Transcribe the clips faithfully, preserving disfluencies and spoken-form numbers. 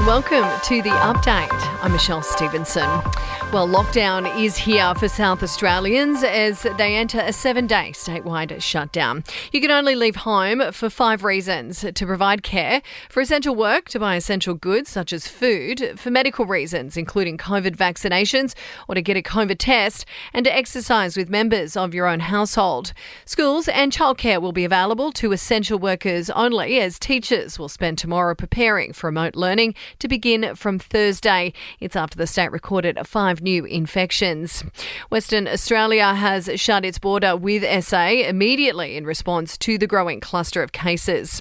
and welcome to The Update. I'm Michelle Stevenson. Well, lockdown is here for South Australians as they enter a seven-day statewide shutdown. You can only leave home for five reasons: to provide care, for essential work, to buy essential goods such as food, for medical reasons including COVID vaccinations or to get a COVID test, and to exercise with members of your own household. Schools and childcare will be available to essential workers only as teachers will spend tomorrow preparing for remote learning to begin from Thursday. It's after the state recorded five new infections. Western Australia has shut its border with S A immediately in response to the growing cluster of cases.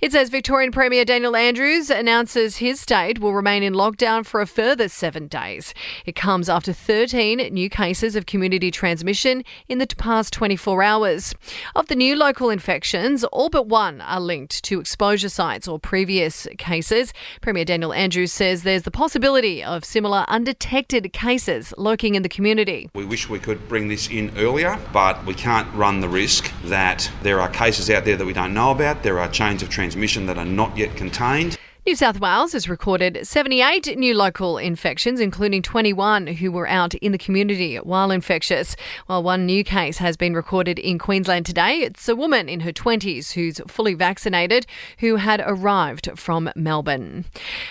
It says Victorian Premier Daniel Andrews announces his state will remain in lockdown for a further seven days. It comes after thirteen new cases of community transmission in the past twenty-four hours. Of the new local infections, all but one are linked to exposure sites or previous cases. Premier Daniel Andrews says there's the possibility of similar undetected cases lurking in the community. We wish we could bring this in earlier, but we can't run the risk that there are cases out there that we don't know about. There are chains of transmission that are not yet contained. New South Wales has recorded seventy-eight new local infections, including twenty-one who were out in the community while infectious. While one new case has been recorded in Queensland today, it's a woman in her twenties who's fully vaccinated who had arrived from Melbourne.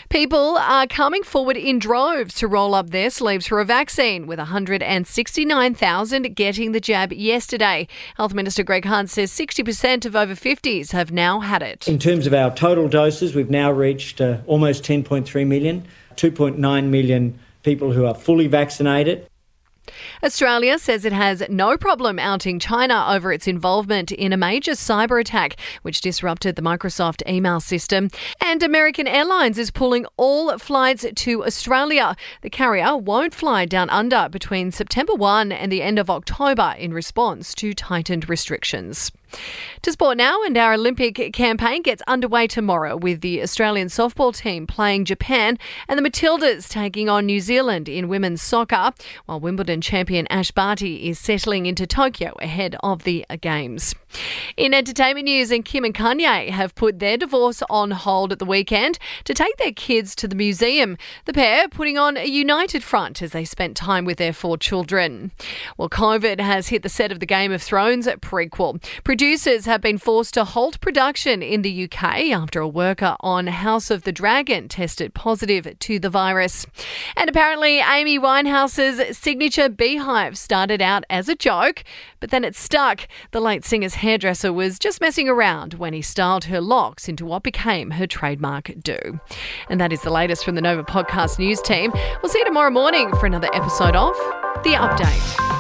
People are coming forward in droves to roll up their sleeves for a vaccine, with one hundred sixty-nine thousand getting the jab yesterday. Health Minister Greg Hunt says sixty percent of over fifties have now had it. In terms of our total doses, we've now reached Uh, almost ten point three million, two point nine million people who are fully vaccinated. Australia says it has no problem outing China over its involvement in a major cyber attack which disrupted the Microsoft email system. And American Airlines is pulling all flights to Australia. The carrier won't fly down under between September first and the end of October in response to tightened restrictions. To sport now, and our Olympic campaign gets underway tomorrow with the Australian softball team playing Japan and the Matildas taking on New Zealand in women's soccer, while Wimbledon champion Ash Barty is settling into Tokyo ahead of the Games. In entertainment news, and Kim and Kanye have put their divorce on hold at the weekend to take their kids to the museum, the pair putting on a united front as they spent time with their four children. Well, COVID has hit the set of the Game of Thrones prequel. Producers have been forced to halt production in the U K after a worker on House of the Dragon tested positive to the virus. And apparently Amy Winehouse's signature beehive started out as a joke, but then it stuck. The late singer's hairdresser was just messing around when he styled her locks into what became her trademark do. And that is the latest from the Nova Podcast News Team. We'll see you tomorrow morning for another episode of The Update.